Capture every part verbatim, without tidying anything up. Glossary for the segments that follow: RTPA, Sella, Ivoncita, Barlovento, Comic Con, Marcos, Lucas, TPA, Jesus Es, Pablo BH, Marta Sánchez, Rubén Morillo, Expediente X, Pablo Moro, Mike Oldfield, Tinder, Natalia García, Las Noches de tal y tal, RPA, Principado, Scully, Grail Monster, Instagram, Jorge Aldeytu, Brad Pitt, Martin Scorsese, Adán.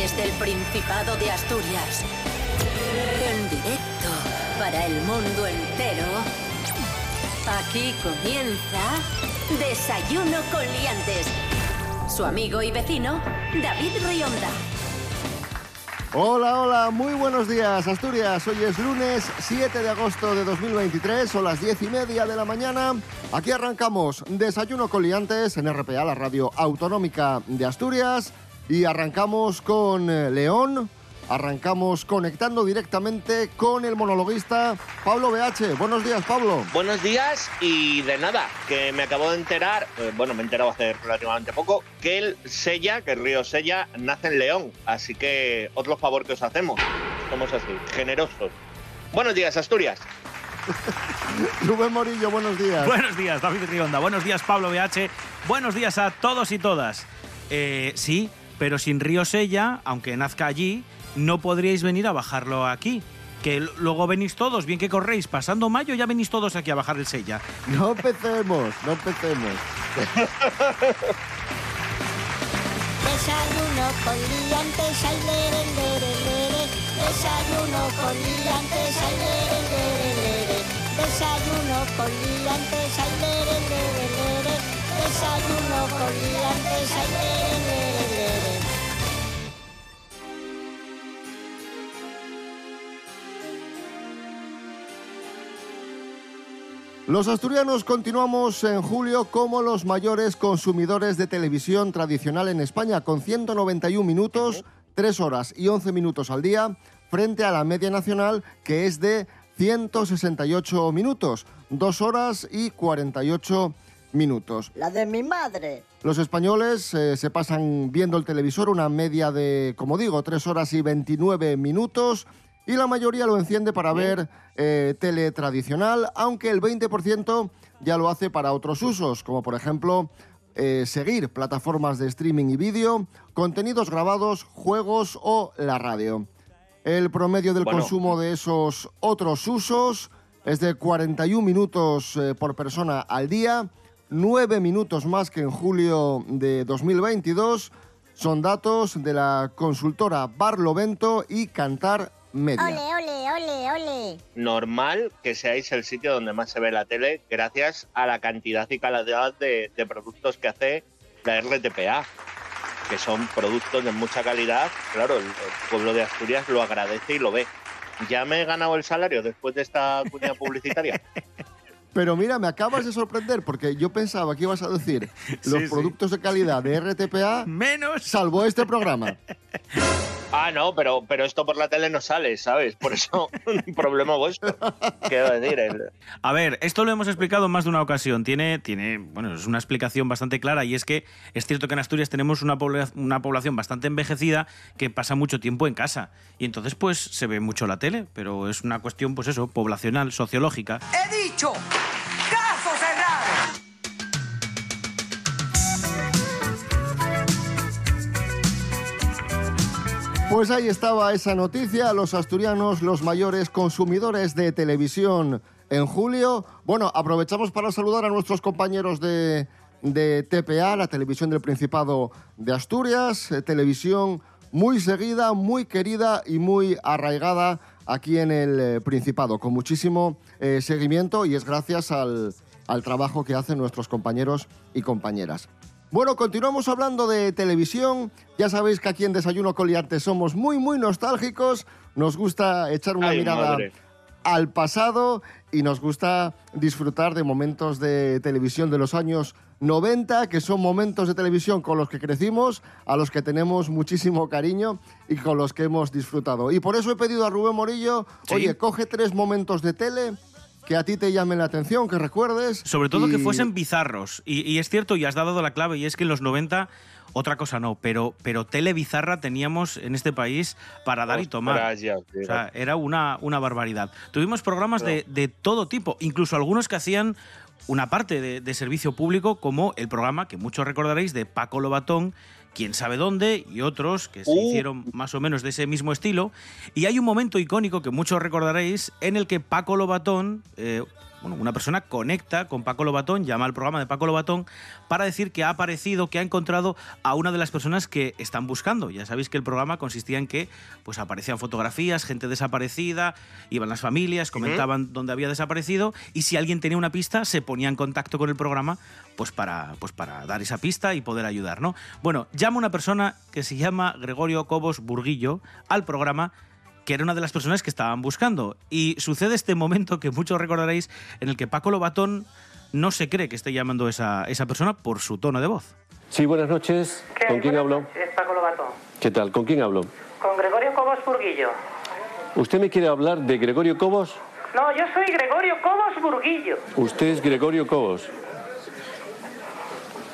Desde el Principado de Asturias, en directo para el mundo entero, aquí comienza Desayuno con Liantes. Su amigo y vecino, David Rionda. Hola, hola, muy buenos días, Asturias. Hoy es lunes siete de agosto de dos mil veintitrés, son las diez y media de la mañana. Aquí arrancamos Desayuno con Liantes en R P A, la radio autonómica de Asturias. Y arrancamos con León, arrancamos conectando directamente con el monologuista Pablo B H. Buenos días, Pablo. Buenos días y de nada, que me acabo de enterar, eh, bueno, me he enterado hace relativamente poco, que el Sella, que el río Sella, nace en León. Así que otro favor que os hacemos, somos así, generosos. Buenos días, Asturias. Rubén Morillo, buenos días. Buenos días, David Rionda. Buenos días, Pablo B H. Buenos días a todos y todas. Eh, sí... Pero sin río Sella, aunque nazca allí, no podríais venir a bajarlo aquí. Que luego venís todos, bien que corréis, pasando mayo ya venís todos aquí a bajar el Sella. No empecemos, no empecemos. Desayuno con liantes, ay, lere, lere, lere. Desayuno con liantes, ay, lere, lere, lere. Desayuno con liantes, ay, lere, lere, lere. Desayuno con liantes, ay, lere, lere. Los asturianos continuamos en julio como los mayores consumidores de televisión tradicional en España, con ciento noventa y un minutos, tres horas y once minutos al día, frente a la media nacional, que es de ciento sesenta y ocho minutos, dos horas y cuarenta y ocho minutos. La de mi madre. Los españoles eh, se pasan viendo el televisor una media de, como digo, tres horas y veintinueve minutos... y la mayoría lo enciende para ver eh, tele tradicional, aunque el veinte por ciento ya lo hace para otros usos, como por ejemplo eh, seguir plataformas de streaming y vídeo, contenidos grabados, juegos o la radio. El promedio del bueno. consumo de esos otros usos es de cuarenta y un minutos eh, por persona al día, nueve minutos más que en julio de dos mil veintidós. Son datos de la consultora Barlovento y Kantar. Media. Ole, ole, ole, ole. Normal que seáis el sitio donde más se ve la tele gracias a la cantidad y calidad de, de productos que hace la R T P A, que son productos de mucha calidad. Claro, el, el pueblo de Asturias lo agradece y lo ve. Ya me he ganado el salario después de esta cuña publicitaria. Pero mira, me acabas de sorprender, porque yo pensaba que ibas a decir los sí, productos sí. de calidad de R T P A... Menos... Salvo este programa. Ah, no, pero, pero esto por la tele no sale, ¿sabes? Por eso, un problema vuestro. Quiero decir... El... A ver, esto lo hemos explicado en más de una ocasión. Tiene, tiene, bueno, es una explicación bastante clara, y es que es cierto que en Asturias tenemos una, pobl- una población bastante envejecida que pasa mucho tiempo en casa. Y entonces, pues, se ve mucho la tele, pero es una cuestión, pues eso, poblacional, sociológica. ¡He dicho! ¡Caso cerrado! Pues ahí estaba esa noticia, los asturianos, los mayores consumidores de televisión en julio. Bueno, aprovechamos para saludar a nuestros compañeros de, de T P A, la televisión del Principado de Asturias, eh, televisión muy seguida, muy querida y muy arraigada aquí en el Principado, con muchísimo eh, seguimiento, y es gracias al, al trabajo que hacen nuestros compañeros y compañeras. Bueno, continuamos hablando de televisión. Ya sabéis que aquí en Desayuno con Liantes somos muy, muy nostálgicos. Nos gusta echar una Ay, mirada madre. al pasado y nos gusta disfrutar de momentos de televisión de los años noventa, que son momentos de televisión con los que crecimos, a los que tenemos muchísimo cariño y con los que hemos disfrutado. Y por eso he pedido a Rubén Morillo, ¿sí? Oye, coge tres momentos de tele que a ti te llamen la atención, que recuerdes. Sobre todo y... que fuesen bizarros. Y, y es cierto, y has dado la clave, y es que en los noventa, otra cosa no, pero, pero tele bizarra teníamos en este país para dar y tomar. Gracias, gracias. O sea, era una, una barbaridad. Tuvimos programas de, de todo tipo, incluso algunos que hacían una parte de, de servicio público, como el programa que muchos recordaréis de Paco Lobatón, Quién sabe dónde, y otros que se uh. hicieron más o menos de ese mismo estilo. Y hay un momento icónico que muchos recordaréis en el que Paco Lobatón eh, bueno, una persona conecta con Paco Lobatón, llama al programa de Paco Lobatón para decir que ha aparecido, que ha encontrado a una de las personas que están buscando. Ya sabéis que el programa consistía en que pues aparecían fotografías, gente desaparecida, iban las familias, comentaban ¿Eh? dónde había desaparecido, y si alguien tenía una pista se ponía en contacto con el programa pues para, pues para dar esa pista y poder ayudar, ¿no? Bueno, llama una persona que se llama Gregorio Cobos Burguillo al programa, que era una de las personas que estaban buscando. Y sucede este momento que muchos recordaréis, en el que Paco Lobatón no se cree que esté llamando a esa, esa persona por su tono de voz. Sí, buenas noches. ¿Qué? ¿Con quién hablo? Es Paco Lobatón. ¿Qué tal? ¿Con quién hablo? Con Gregorio Cobos Burguillo. ¿Usted me quiere hablar de Gregorio Cobos? No, yo soy Gregorio Cobos Burguillo. ¿Usted es Gregorio Cobos?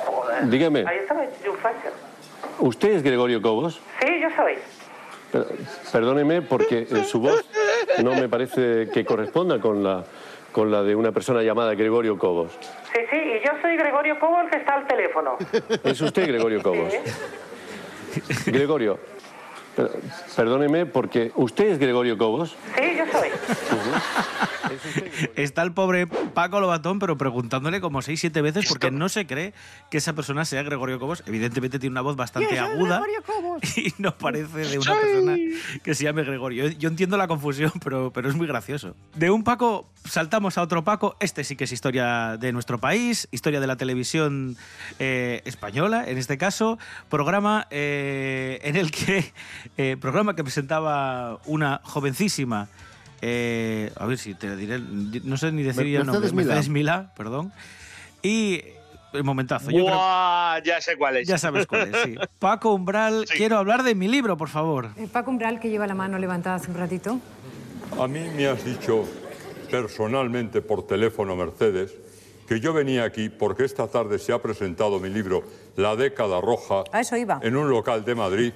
Joder. Dígame. Ahí estaba yo facha. ¿Usted es Gregorio Cobos? Sí, yo soy. Perdóneme, porque su voz no me parece que corresponda con la, con la de una persona llamada Gregorio Cobos. Sí, sí, y yo soy Gregorio Cobos, que está al teléfono. ¿Es usted Gregorio Cobos? Sí. Gregorio, perdóneme, porque usted es Gregorio Cobos. Sí, yo soy. Uh-huh. ¿Es usted Gregorio? Está el pobre Paco Lobatón, pero preguntándole como seis, siete veces, porque no se cree que esa persona sea Gregorio Cobos. Evidentemente tiene una voz bastante aguda y no parece de una persona que se llame Gregorio. Yo entiendo la confusión, pero, pero es muy gracioso. De un Paco saltamos a otro Paco. Este sí que es historia de nuestro país, historia de la televisión eh, española, en este caso, programa eh, en el que... Eh, programa que presentaba una jovencísima, eh, a ver si te diré, no sé ni decir Mer- ya el nombre, Mercedes Milá, perdón, y el momentazo. Yo ¡Buah! Creo, ya sé cuál es. Ya sabes cuál es, sí. Paco Umbral, sí. Quiero hablar de mi libro, por favor. Eh, Paco Umbral, que lleva la mano levantada hace un ratito. A mí me has dicho personalmente por teléfono, Mercedes, que yo venía aquí porque esta tarde se ha presentado mi libro La Década Roja. A eso iba. En un local de Madrid.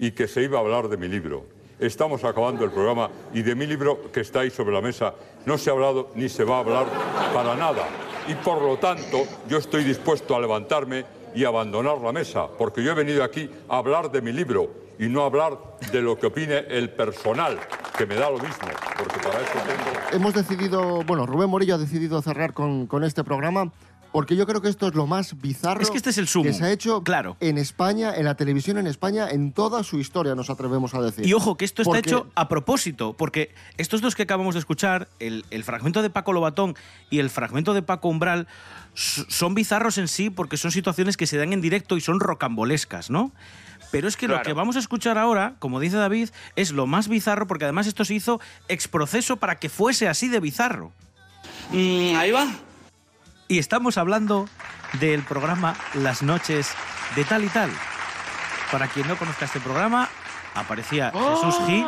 Y que se iba a hablar de mi libro. Estamos acabando el programa y de mi libro, que está ahí sobre la mesa, no se ha hablado ni se va a hablar para nada. Y por lo tanto, yo estoy dispuesto a levantarme y abandonar la mesa, porque yo he venido aquí a hablar de mi libro y no a hablar de lo que opine el personal, que me da lo mismo, porque para eso tengo... Hemos decidido, bueno, Rubén Morillo ha decidido cerrar con, con este programa. Porque yo creo que esto es lo más bizarro, es que, este es el sumo, que se ha hecho claro. En España, en la televisión en España, en toda su historia, nos atrevemos a decir. Y ojo, que esto está porque... hecho a propósito, porque estos dos que acabamos de escuchar, el, el fragmento de Paco Lobatón y el fragmento de Paco Umbral, son bizarros en sí porque son situaciones que se dan en directo y son rocambolescas, ¿no? Pero es que claro. Lo que vamos a escuchar ahora, como dice David, es lo más bizarro, porque además esto se hizo ex proceso para que fuese así de bizarro. Mm, ahí va. Y estamos hablando del programa Las Noches de tal y tal. Para quien no conozca este programa, aparecía ¡Oh! Jesús Gil,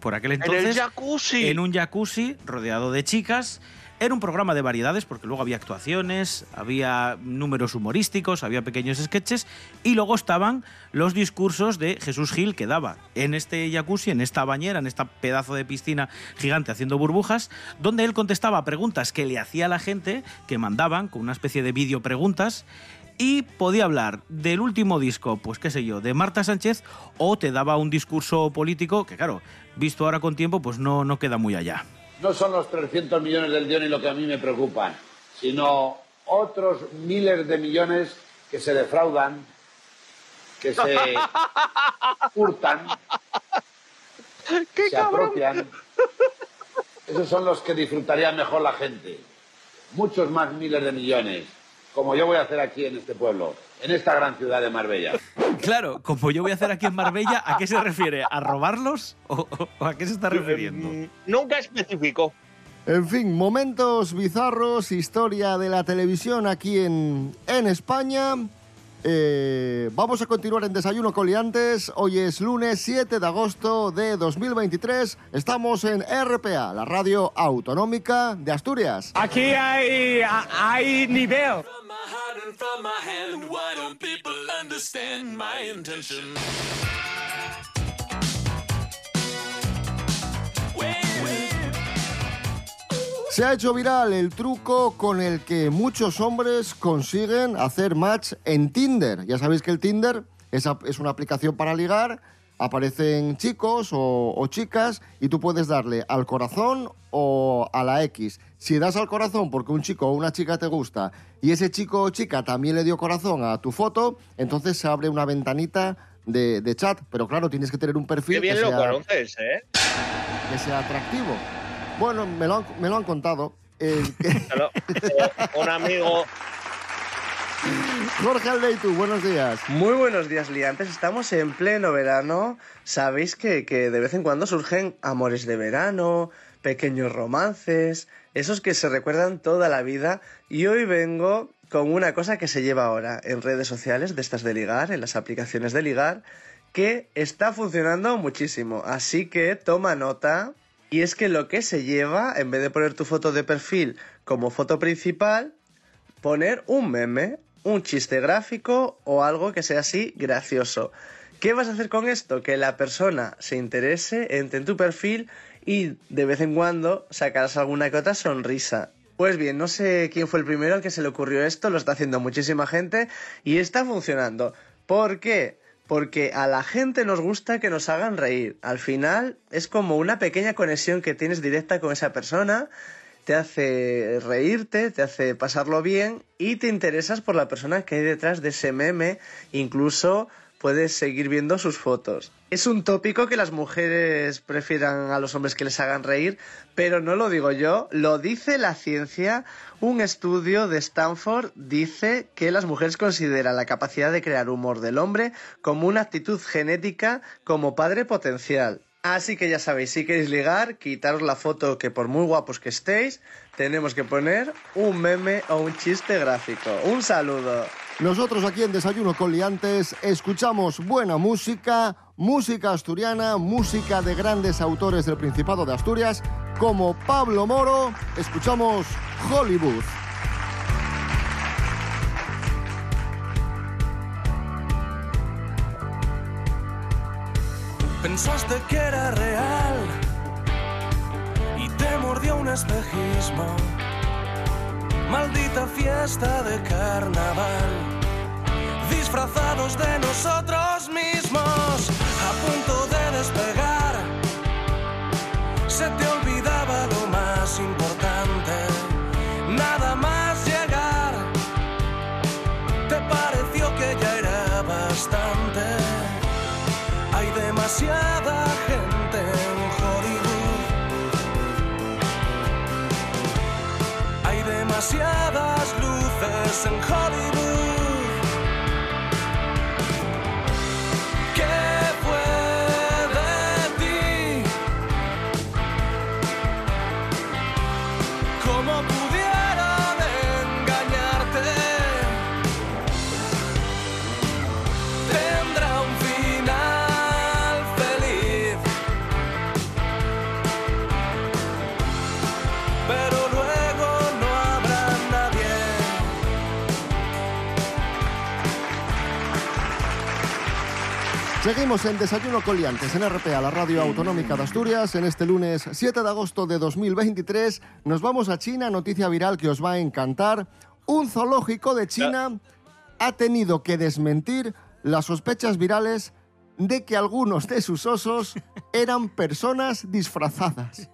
por aquel entonces, en el jacuzzi. En un jacuzzi rodeado de chicas. Era un programa de variedades, porque luego había actuaciones, había números humorísticos, había pequeños sketches, y luego estaban los discursos de Jesús Gil, que daba en este jacuzzi, en esta bañera, en esta pedazo de piscina gigante haciendo burbujas, donde él contestaba preguntas que le hacía a la gente, que mandaban con una especie de vídeo preguntas, y podía hablar del último disco, pues qué sé yo, de Marta Sánchez, o te daba un discurso político que, claro, visto ahora con tiempo, pues no, no queda muy allá. No son los trescientos millones del Dioni lo que a mí me preocupa, sino otros miles de millones que se defraudan, que se hurtan, se cabrón? apropian. Esos son los que disfrutaría mejor la gente. Muchos más miles de millones, como yo voy a hacer aquí en este pueblo, en esta gran ciudad de Marbella. Claro, como yo voy a hacer aquí en Marbella, ¿a qué se refiere? ¿A robarlos o, o a qué se está refiriendo? Nunca especificó. En fin, momentos bizarros, historia de la televisión aquí en, en España. Eh, vamos a continuar en Desayuno con Liantes. Hoy es lunes siete de agosto de dos mil veintitrés. Estamos en R P A, la radio autonómica de Asturias. Aquí hay, hay nivel. From my hand, why don't people understand my intention? Se ha hecho viral el truco con el que muchos hombres consiguen hacer match en Tinder. Ya sabéis que el Tinder es una aplicación para ligar aparecen chicos o, o chicas y tú puedes darle al corazón o a la X. Si das al corazón porque un chico o una chica te gusta y ese chico o chica también le dio corazón a tu foto, entonces se abre una ventanita de, de chat. Pero claro, tienes que tener un perfil. Qué bien que lo sea, conoces, ¿eh? Que sea atractivo. Bueno, me lo han, me lo han contado. Eh, claro, un amigo... Jorge Aldeytu, buenos días. Muy buenos días, liantes. Estamos en pleno verano. Sabéis que, que de vez en cuando surgen amores de verano, pequeños romances, esos que se recuerdan toda la vida. Y hoy vengo con una cosa que se lleva ahora en redes sociales de estas de ligar, en las aplicaciones de ligar, que está funcionando muchísimo. Así que toma nota. Y es que lo que se lleva, en vez de poner tu foto de perfil como foto principal, poner un meme, un chiste gráfico o algo que sea así gracioso. ¿Qué vas a hacer con esto? Que la persona se interese, entre en tu perfil y de vez en cuando sacarás alguna que otra sonrisa. Pues bien, no sé quién fue el primero al que se le ocurrió esto, lo está haciendo muchísima gente y está funcionando. ¿Por qué? Porque a la gente nos gusta que nos hagan reír. Al final es como una pequeña conexión que tienes directa con esa persona. Te hace reírte, te hace pasarlo bien y te interesas por la persona que hay detrás de ese meme. Incluso puedes seguir viendo sus fotos. Es un tópico que las mujeres prefieran a los hombres que les hagan reír, pero no lo digo yo, lo dice la ciencia. Un estudio de Stanford dice que las mujeres consideran la capacidad de crear humor del hombre como una actitud genética, como padre potencial. Así que ya sabéis, si queréis ligar, quitaros la foto que por muy guapos que estéis, tenemos que poner un meme o un chiste gráfico. ¡Un saludo! Nosotros aquí en Desayuno con Liantes escuchamos buena música, música asturiana, música de grandes autores del Principado de Asturias, como Pablo Moro, escuchamos Hollywood. Pensaste que era real y te mordió un espejismo. Maldita fiesta de carnaval, disfrazados de nosotros mismos. A punto de despegar, se te olvidaba lo más importante. Nada más llegar, te pareció que ya era bastante. Hay demasiada gente en Hollywood. Hay demasiadas luces en Hollywood. ¿Qué fue de ti? ¿Cómo pudieron engañarte? Tendrá un final feliz, pero luego no habrá nadie. Seguimos en Desayuno con Liantes, en R P A, la radio autonómica de Asturias. En este lunes siete de agosto de dos mil veintitrés nos vamos a China, noticia viral que os va a encantar. Un zoológico de China ha tenido que desmentir las sospechas virales de que algunos de sus osos eran personas disfrazadas.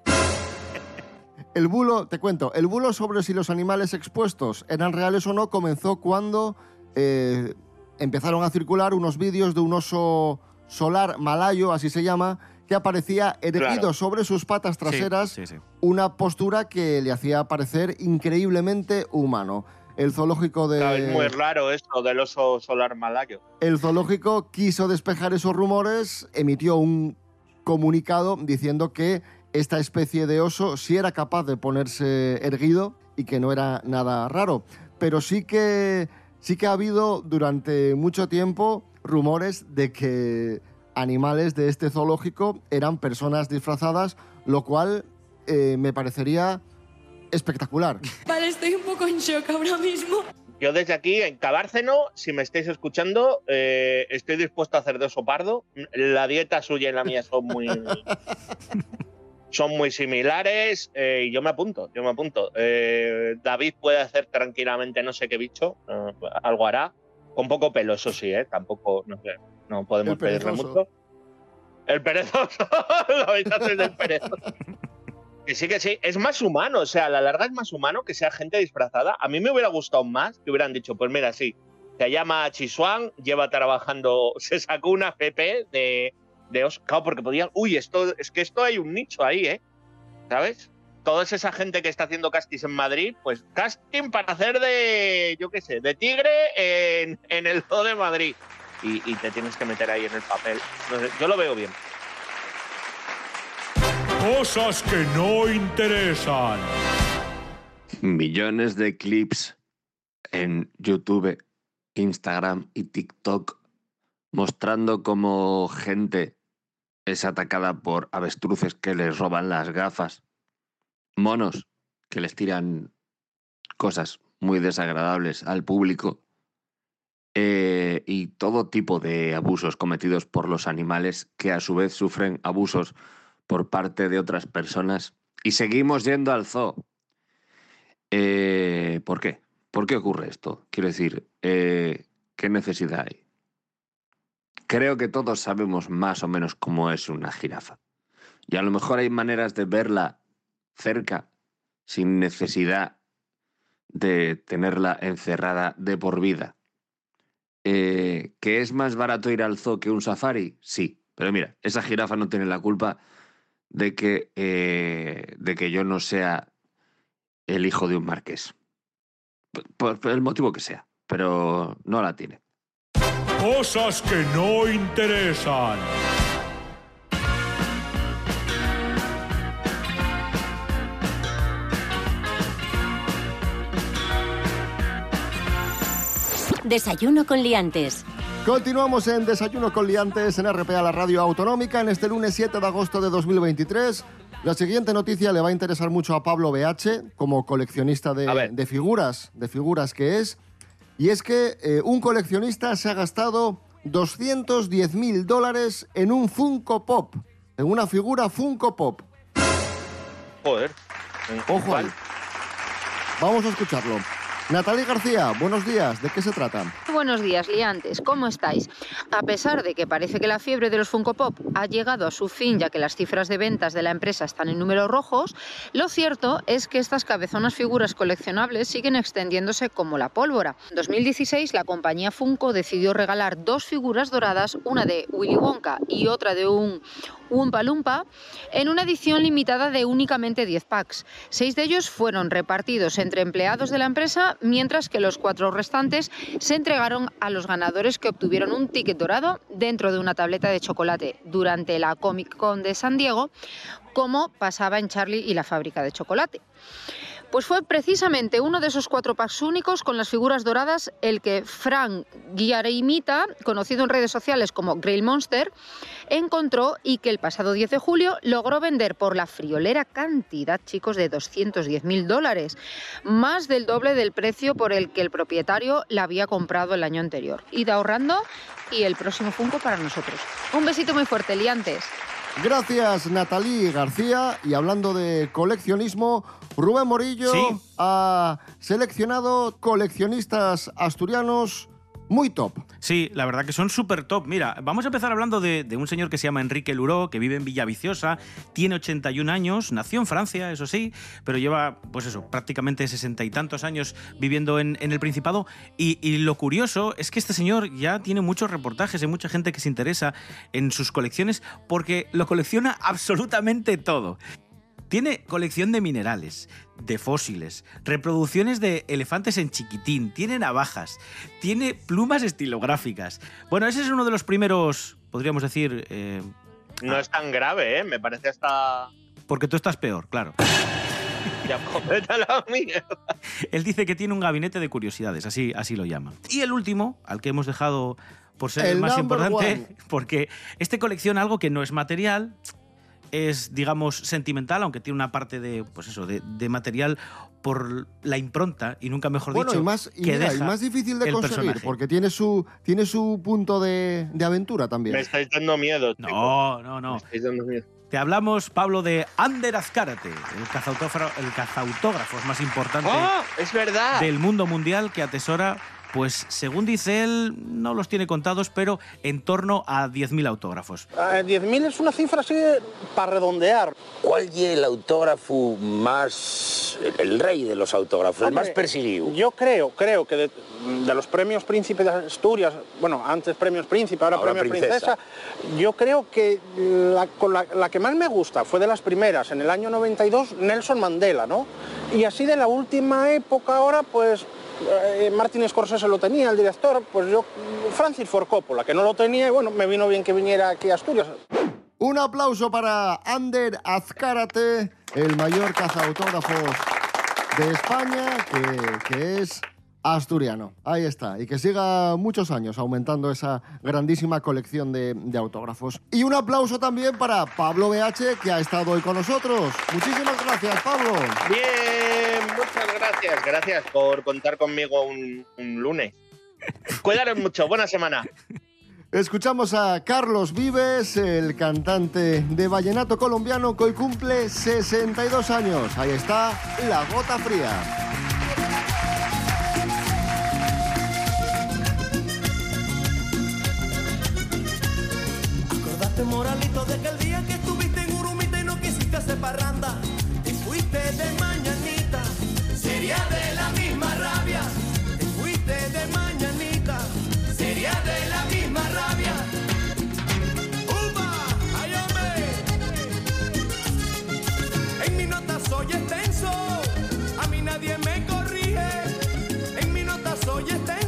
El bulo, te cuento, el bulo sobre si los animales expuestos eran reales o no comenzó cuando eh, empezaron a circular unos vídeos de un oso solar malayo, así se llama, que aparecía erguido Claro. sobre sus patas traseras, Sí, sí, sí. una postura que le hacía parecer increíblemente humano. El zoológico de... Claro, es muy raro eso del oso solar malayo. El zoológico quiso despejar esos rumores, emitió un comunicado diciendo que esta especie de oso sí era capaz de ponerse erguido y que no era nada raro. Pero sí que, sí que ha habido durante mucho tiempo rumores de que animales de este zoológico eran personas disfrazadas, lo cual eh, me parecería espectacular. Vale, estoy un poco en shock ahora mismo. Yo desde aquí, en Cabárceno, si me estáis escuchando, eh, estoy dispuesto a hacer de oso pardo. La dieta suya y la mía son muy... son muy similares eh, y yo me apunto, yo me apunto. Eh, David puede hacer tranquilamente no sé qué bicho, eh, algo hará. Con poco pelo, eso sí, eh, tampoco, no sé, no podemos pedirle mucho. El perezoso. Los habitantes del perezoso. Que sí, que sí. Es más humano. O sea, a la larga es más humano que sea gente disfrazada. A mí me hubiera gustado más que hubieran dicho, pues mira, sí, se llama Chisuan, lleva trabajando, se sacó una F P de, de Oscar, porque podían, uy, esto es que esto hay un nicho ahí, ¿eh? ¿Sabes? Toda esa gente que está haciendo castings en Madrid, pues casting para hacer de, yo qué sé, de tigre en, en el zoo de Madrid. Y, y te tienes que meter ahí en el papel. No sé, yo lo veo bien. Cosas que no interesan. Millones de clips en YouTube, Instagram y TikTok mostrando cómo gente es atacada por avestruces que les roban las gafas, monos que les tiran cosas muy desagradables al público, eh, y todo tipo de abusos cometidos por los animales que a su vez sufren abusos por parte de otras personas. Y seguimos yendo al zoo. Eh, ¿Por qué? ¿Por qué ocurre esto? Quiero decir, eh, ¿qué necesidad hay? Creo que todos sabemos más o menos cómo es una jirafa. Y a lo mejor hay maneras de verla cerca, sin necesidad de tenerla encerrada de por vida. Eh, ¿Que es más barato ir al zoo que un safari? Sí, pero mira, esa jirafa no tiene la culpa de que, eh, de que yo no sea el hijo de un marqués. Por, por el motivo que sea, pero no la tiene. Cosas que no interesan. Desayuno con liantes. Continuamos en Desayuno con liantes en R P A, la radio autonómica, en este lunes siete de agosto de dos mil veintitrés. La siguiente noticia le va a interesar mucho a Pablo B H, como coleccionista de, de figuras, de figuras que es, y es que eh, un coleccionista se ha gastado doscientos diez mil dólares en un Funko Pop, en una figura Funko Pop. Joder. Ojo ahí. Vamos a escucharlo. Natalia García, buenos días. ¿De qué se trata? Buenos días, liantes. ¿Cómo estáis? A pesar de que parece que la fiebre de los Funko Pop ha llegado a su fin, ya que las cifras de ventas de la empresa están en números rojos, lo cierto es que estas cabezonas figuras coleccionables siguen extendiéndose como la pólvora. En dos mil dieciséis, la compañía Funko decidió regalar dos figuras doradas, una de Willy Wonka y otra de un Oompa Loompa, en una edición limitada de únicamente diez packs. Seis de ellos fueron repartidos entre empleados de la empresa, mientras que los cuatro restantes se entregaron a los ganadores que obtuvieron un ticket dorado dentro de una tableta de chocolate durante la Comic Con de San Diego, como pasaba en Charlie y la fábrica de chocolate. Pues fue precisamente uno de esos cuatro packs únicos con las figuras doradas el que Frank Guillarimita, conocido en redes sociales como Grail Monster, encontró y que el pasado diez de julio logró vender por la friolera cantidad, chicos, de doscientos diez mil dólares, más del doble del precio por el que el propietario la había comprado el año anterior. Id ahorrando y el próximo Funko para nosotros. Un besito muy fuerte, liantes. Gracias, Natalí García. Y hablando de coleccionismo, Rubén Morillo ¿Sí? ha seleccionado coleccionistas asturianos muy top. Sí, la verdad que son súper top. Mira, vamos a empezar hablando de, de un señor que se llama Enrique Luró, que vive en Villaviciosa, tiene ochenta y un años, nació en Francia, eso sí, pero lleva, pues eso, prácticamente sesenta y tantos años viviendo en, en el Principado. Y, y lo curioso es que este señor ya tiene muchos reportajes, hay mucha gente que se interesa en sus colecciones porque lo colecciona absolutamente todo. Tiene colección de minerales, de fósiles, reproducciones de elefantes en chiquitín, tiene navajas, tiene plumas estilográficas. Bueno, ese es uno de los primeros, podríamos decir... Eh, no ah, es tan grave, ¿eh? Me parece hasta... Porque tú estás peor, claro. Ya, completa la mierda. Él dice que tiene un gabinete de curiosidades, así, así lo llama. Y el último, al que hemos dejado por ser el, el más importante, one. Porque este colecciona algo que no es material... Es, digamos, sentimental, aunque tiene una parte de, pues eso, de, de material por la impronta, y nunca mejor bueno, dicho, y más, y que mira, deja y más difícil de conseguir, personaje. Porque tiene su, tiene su punto de, de aventura también. Me estáis dando miedo, tío. No, no, no. Me estáis dando miedo. Te hablamos, Pablo, de Ander Azcárate, el cazautógrafo, el cazautógrafo más importante ¡Oh, es verdad! del mundo mundial, que atesora pues según dice él, no los tiene contados, pero en torno a diez mil autógrafos. Eh, diez mil es una cifra así para redondear. ¿Cuál es el autógrafo más... el rey de los autógrafos, hombre, el más perseguido? Yo creo, creo que de, de los premios Príncipe de Asturias, bueno, antes premios Príncipe, ahora, ahora premios princesa. princesa, yo creo que la, la, la que más me gusta fue de las primeras, en el año noventa y dos, Nelson Mandela, ¿no? Y así de la última época ahora, pues... Martin Scorsese lo tenía, el director, pues yo, Francis Ford Coppola, que no lo tenía, y bueno, me vino bien que viniera aquí a Asturias. Un aplauso para Ander Azcárate, el mayor cazautógrafos de España, que, que es asturiano. Ahí está, y que siga muchos años aumentando esa grandísima colección de, de autógrafos. Y un aplauso también para Pablo B H, que ha estado hoy con nosotros. Muchísimas gracias, Pablo. Bien, muchas gracias. Gracias por contar conmigo un, un lunes. Cuidaros mucho, buena semana. Escuchamos a Carlos Vives, el cantante de vallenato colombiano, que hoy cumple sesenta y dos años. Ahí está La Gota Fría. Moralito, de aquel día que estuviste en Urumita y no quisiste hacer parranda y fuiste de mañanita, sería de la misma rabia, te fuiste de mañanita, sería de la misma rabia. ¡Upa! ¡Ay, hombre! En mi nota soy extenso, a mí nadie me corrige, en mi nota soy extenso.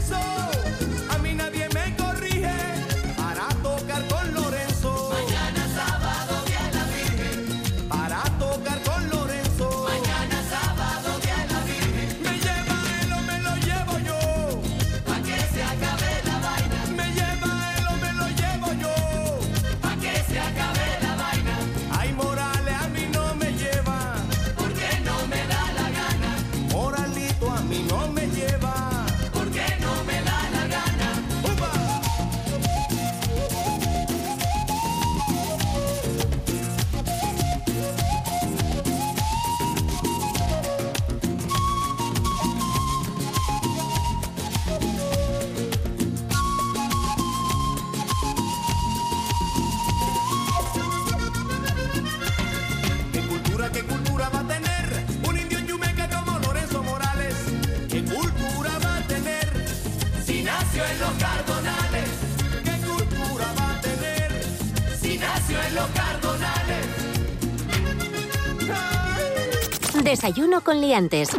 Desayuno con liantes,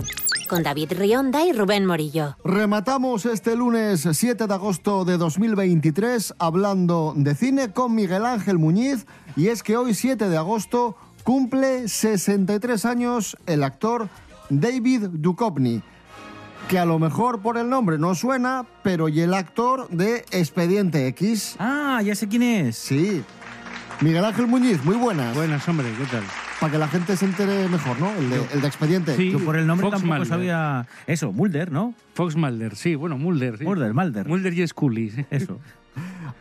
con David Rionda y Rubén Morillo. Rematamos este lunes siete de agosto de dos mil veintitrés hablando de cine con Miguel Ángel Muñiz, y es que hoy siete de agosto cumple sesenta y tres años el actor David Duchovny, que a lo mejor por el nombre no suena, pero y el actor de Expediente X. Ah, ya sé quién es. Sí. Miguel Ángel Muñiz, muy buenas. Buenas, hombre, ¿qué tal? Para que la gente se entere mejor, ¿no? El de, el de Expediente. Sí, yo por el nombre Fox tampoco Mulder. Sabía... Eso, Mulder, ¿no? Fox Mulder, sí, bueno, Mulder. Sí. Mulder, Mulder. Mulder y Scully. Sí. Eso.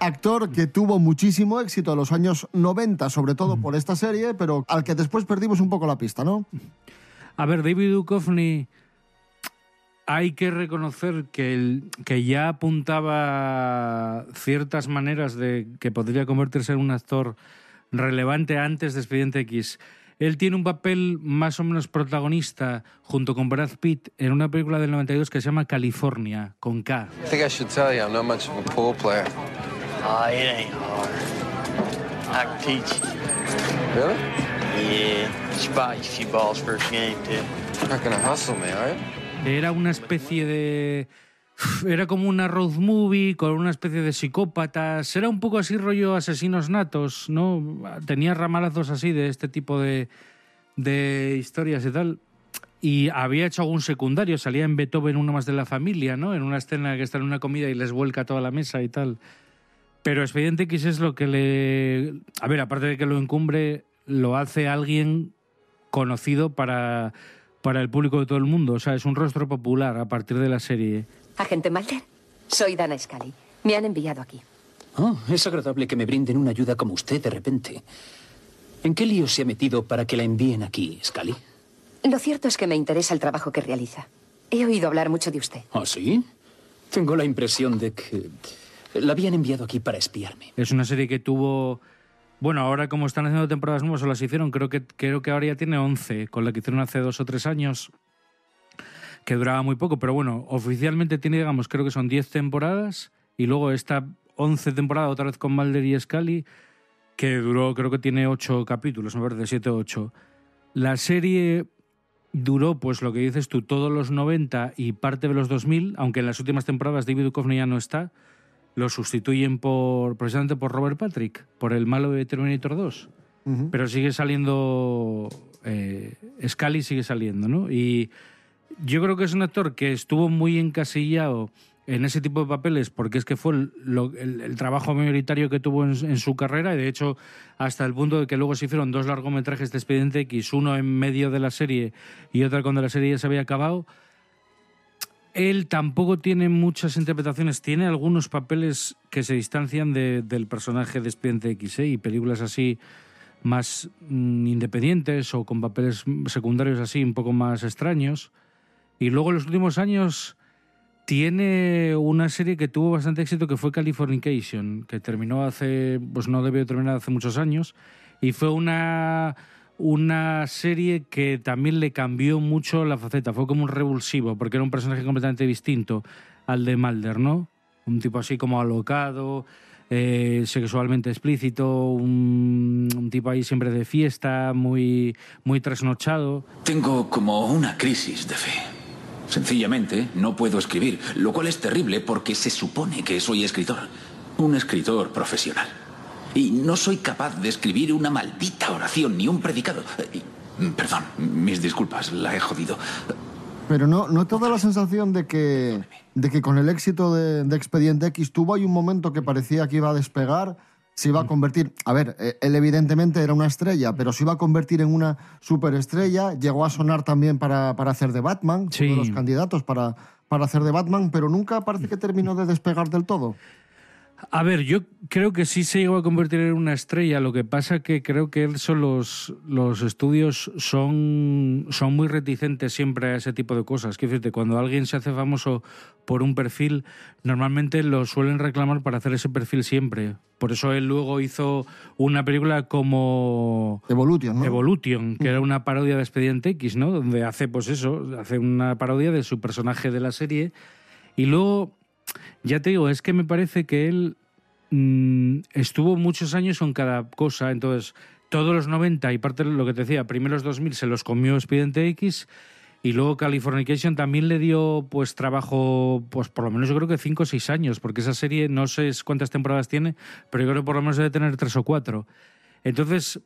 Actor que tuvo muchísimo éxito en los años noventa, sobre todo mm. por esta serie, pero al que después perdimos un poco la pista, ¿no? A ver, David Duchovny... Hay que reconocer que, el, que ya apuntaba ciertas maneras de que podría convertirse en un actor relevante antes de Expediente X. Él tiene un papel más o menos protagonista junto con Brad Pitt en una película del noventa y dos que se llama California, con K. I think I should tell you I'm not much of a pool player. Oh, it ain't hard. I can teach you. Really? Yeah, spot you a few balls first game, too. You're not gonna hustle me, all right? Era una especie de... Era como una road movie con una especie de psicópatas. Era un poco así rollo asesinos natos, ¿no? Tenía ramalazos así de este tipo de, de historias y tal. Y había hecho algún secundario. Salía en Beethoven, uno más de la familia, ¿no? En una escena que está en una comida y les vuelca toda la mesa y tal. Pero Expediente X es lo que le... A ver, aparte de que lo encumbre, lo hace alguien conocido para... para el público de todo el mundo. O sea, es un rostro popular a partir de la serie. Agente Mulder, soy Dana Scully. Me han enviado aquí. Oh, es agradable que me brinden una ayuda como usted de repente. ¿En qué lío se ha metido para que la envíen aquí, Scully? Lo cierto es que me interesa el trabajo que realiza. He oído hablar mucho de usted. ¿Ah, sí? Tengo la impresión de que la habían enviado aquí para espiarme. Es una serie que tuvo... Bueno, ahora como están haciendo temporadas nuevas o las hicieron, creo que, creo que ahora ya tiene once, con la que hicieron hace dos o tres años, que duraba muy poco. Pero bueno, oficialmente tiene, digamos, creo que son diez temporadas y luego esta once temporada otra vez con Mulder y Scully, que duró, creo que tiene ocho capítulos, me parece, siete o ocho. La serie duró, pues lo que dices tú, todos los noventa y parte de los dos mil, aunque en las últimas temporadas David Duchovny ya no está, lo sustituyen por, precisamente por Robert Patrick, por el malo de Terminator dos. Uh-huh. Pero sigue saliendo, eh, Scully sigue saliendo, ¿no? Y yo creo que es un actor que estuvo muy encasillado en ese tipo de papeles, porque es que fue el, lo, el, el trabajo mayoritario que tuvo en, en su carrera, y de hecho hasta el punto de que luego se hicieron dos largometrajes de Expediente X, uno en medio de la serie y otro cuando la serie ya se había acabado. Él tampoco tiene muchas interpretaciones, tiene algunos papeles que se distancian de, del personaje de Expediente X, ¿eh? Y películas así más mmm, independientes o con papeles secundarios así un poco más extraños. Y luego en los últimos años... Tiene una serie que tuvo bastante éxito, que fue Californication, que terminó hace... pues no debió terminar hace muchos años, y fue una, una serie que también le cambió mucho la faceta, fue como un revulsivo, porque era un personaje completamente distinto al de Mulder, ¿no? Un tipo así como alocado, eh, sexualmente explícito, un, un tipo ahí siempre de fiesta, muy, muy trasnochado. Tengo como una crisis de fe. Sencillamente no puedo escribir, lo cual es terrible porque se supone que soy escritor, un escritor profesional. Y no soy capaz de escribir una maldita oración ni un predicado. Eh, perdón, mis disculpas, la he jodido. Pero no, no te da la sensación de que, de que con el éxito de, de Expediente X tuvo ahí un momento que parecía que iba a despegar, se iba a convertir... A ver, él evidentemente era una estrella, pero se iba a convertir en una superestrella. Llegó a sonar también para, para hacer de Batman, sí, uno de los candidatos para, para hacer de Batman, pero nunca parece que terminó de despegar del todo. A ver, yo creo que sí se llegó a convertir en una estrella, lo que pasa que creo que son los, los estudios son, son muy reticentes siempre a ese tipo de cosas. Quiero decirte, cuando alguien se hace famoso por un perfil, normalmente lo suelen reclamar para hacer ese perfil siempre. Por eso él luego hizo una película como... Evolution, ¿no? Evolution, que era una parodia de Expediente X, ¿no? Donde hace, pues eso, hace una parodia de su personaje de la serie. Y luego... Ya te digo, es que me parece que él mmm, estuvo muchos años en cada cosa. Entonces, todos los noventa y parte de lo que te decía, primeros dos mil se los comió Expediente X, y luego Californication también le dio pues trabajo, pues por lo menos yo creo que cinco o seis años, porque esa serie no sé cuántas temporadas tiene, pero yo creo que por lo menos debe tener tres o cuatro. Entonces,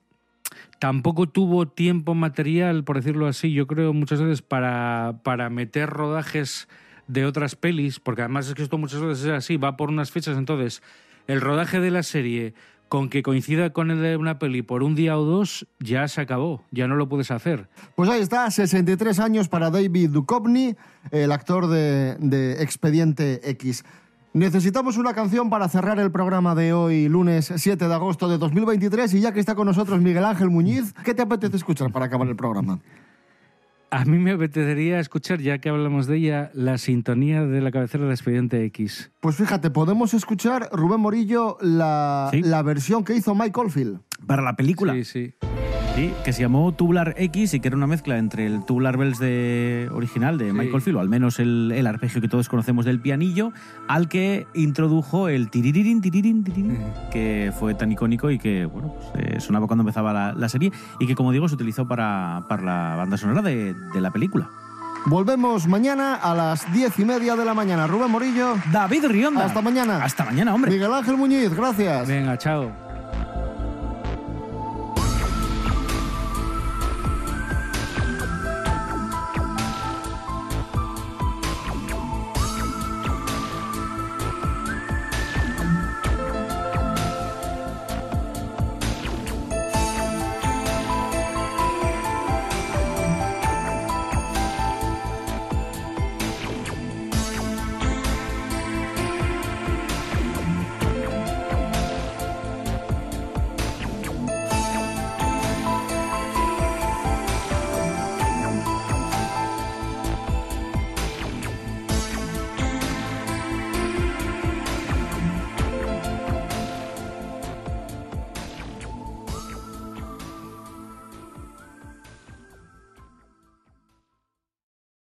tampoco tuvo tiempo material, por decirlo así, yo creo muchas veces para, para meter rodajes de otras pelis, porque además es que esto muchas veces es así, va por unas fechas. Entonces, el rodaje de la serie con que coincida con el de una peli por un día o dos, ya se acabó, ya no lo puedes hacer. Pues ahí está, sesenta y tres años para David Duchovny, el actor de, de Expediente X. Necesitamos una canción para cerrar el programa de hoy, lunes siete de agosto de dos mil veintitrés, y ya que está con nosotros Miguel Ángel Muñiz, ¿qué te apetece escuchar para acabar el programa? A mí me apetecería escuchar, ya que hablamos de ella, la sintonía de la cabecera de Expediente X. Pues fíjate, podemos escuchar, Rubén Morillo, la, ¿sí?, la versión que hizo Mike Oldfield para la película. Sí, sí. Sí, que se llamó Tubular X y que era una mezcla entre el Tubular Bells de, original de sí. Mike Oldfield, o al menos el, el arpegio que todos conocemos del pianillo, al que introdujo el tiriririn, tiririn, tiririn, sí, que fue tan icónico y que bueno, pues, eh, sonaba cuando empezaba la, la serie y que, como digo, se utilizó para, para la banda sonora de, de la película. Volvemos mañana a las diez y media de la mañana. Rubén Morillo. David Rionda. Hasta mañana. Hasta mañana, hombre. Miguel Ángel Muñiz, gracias. Venga, chao.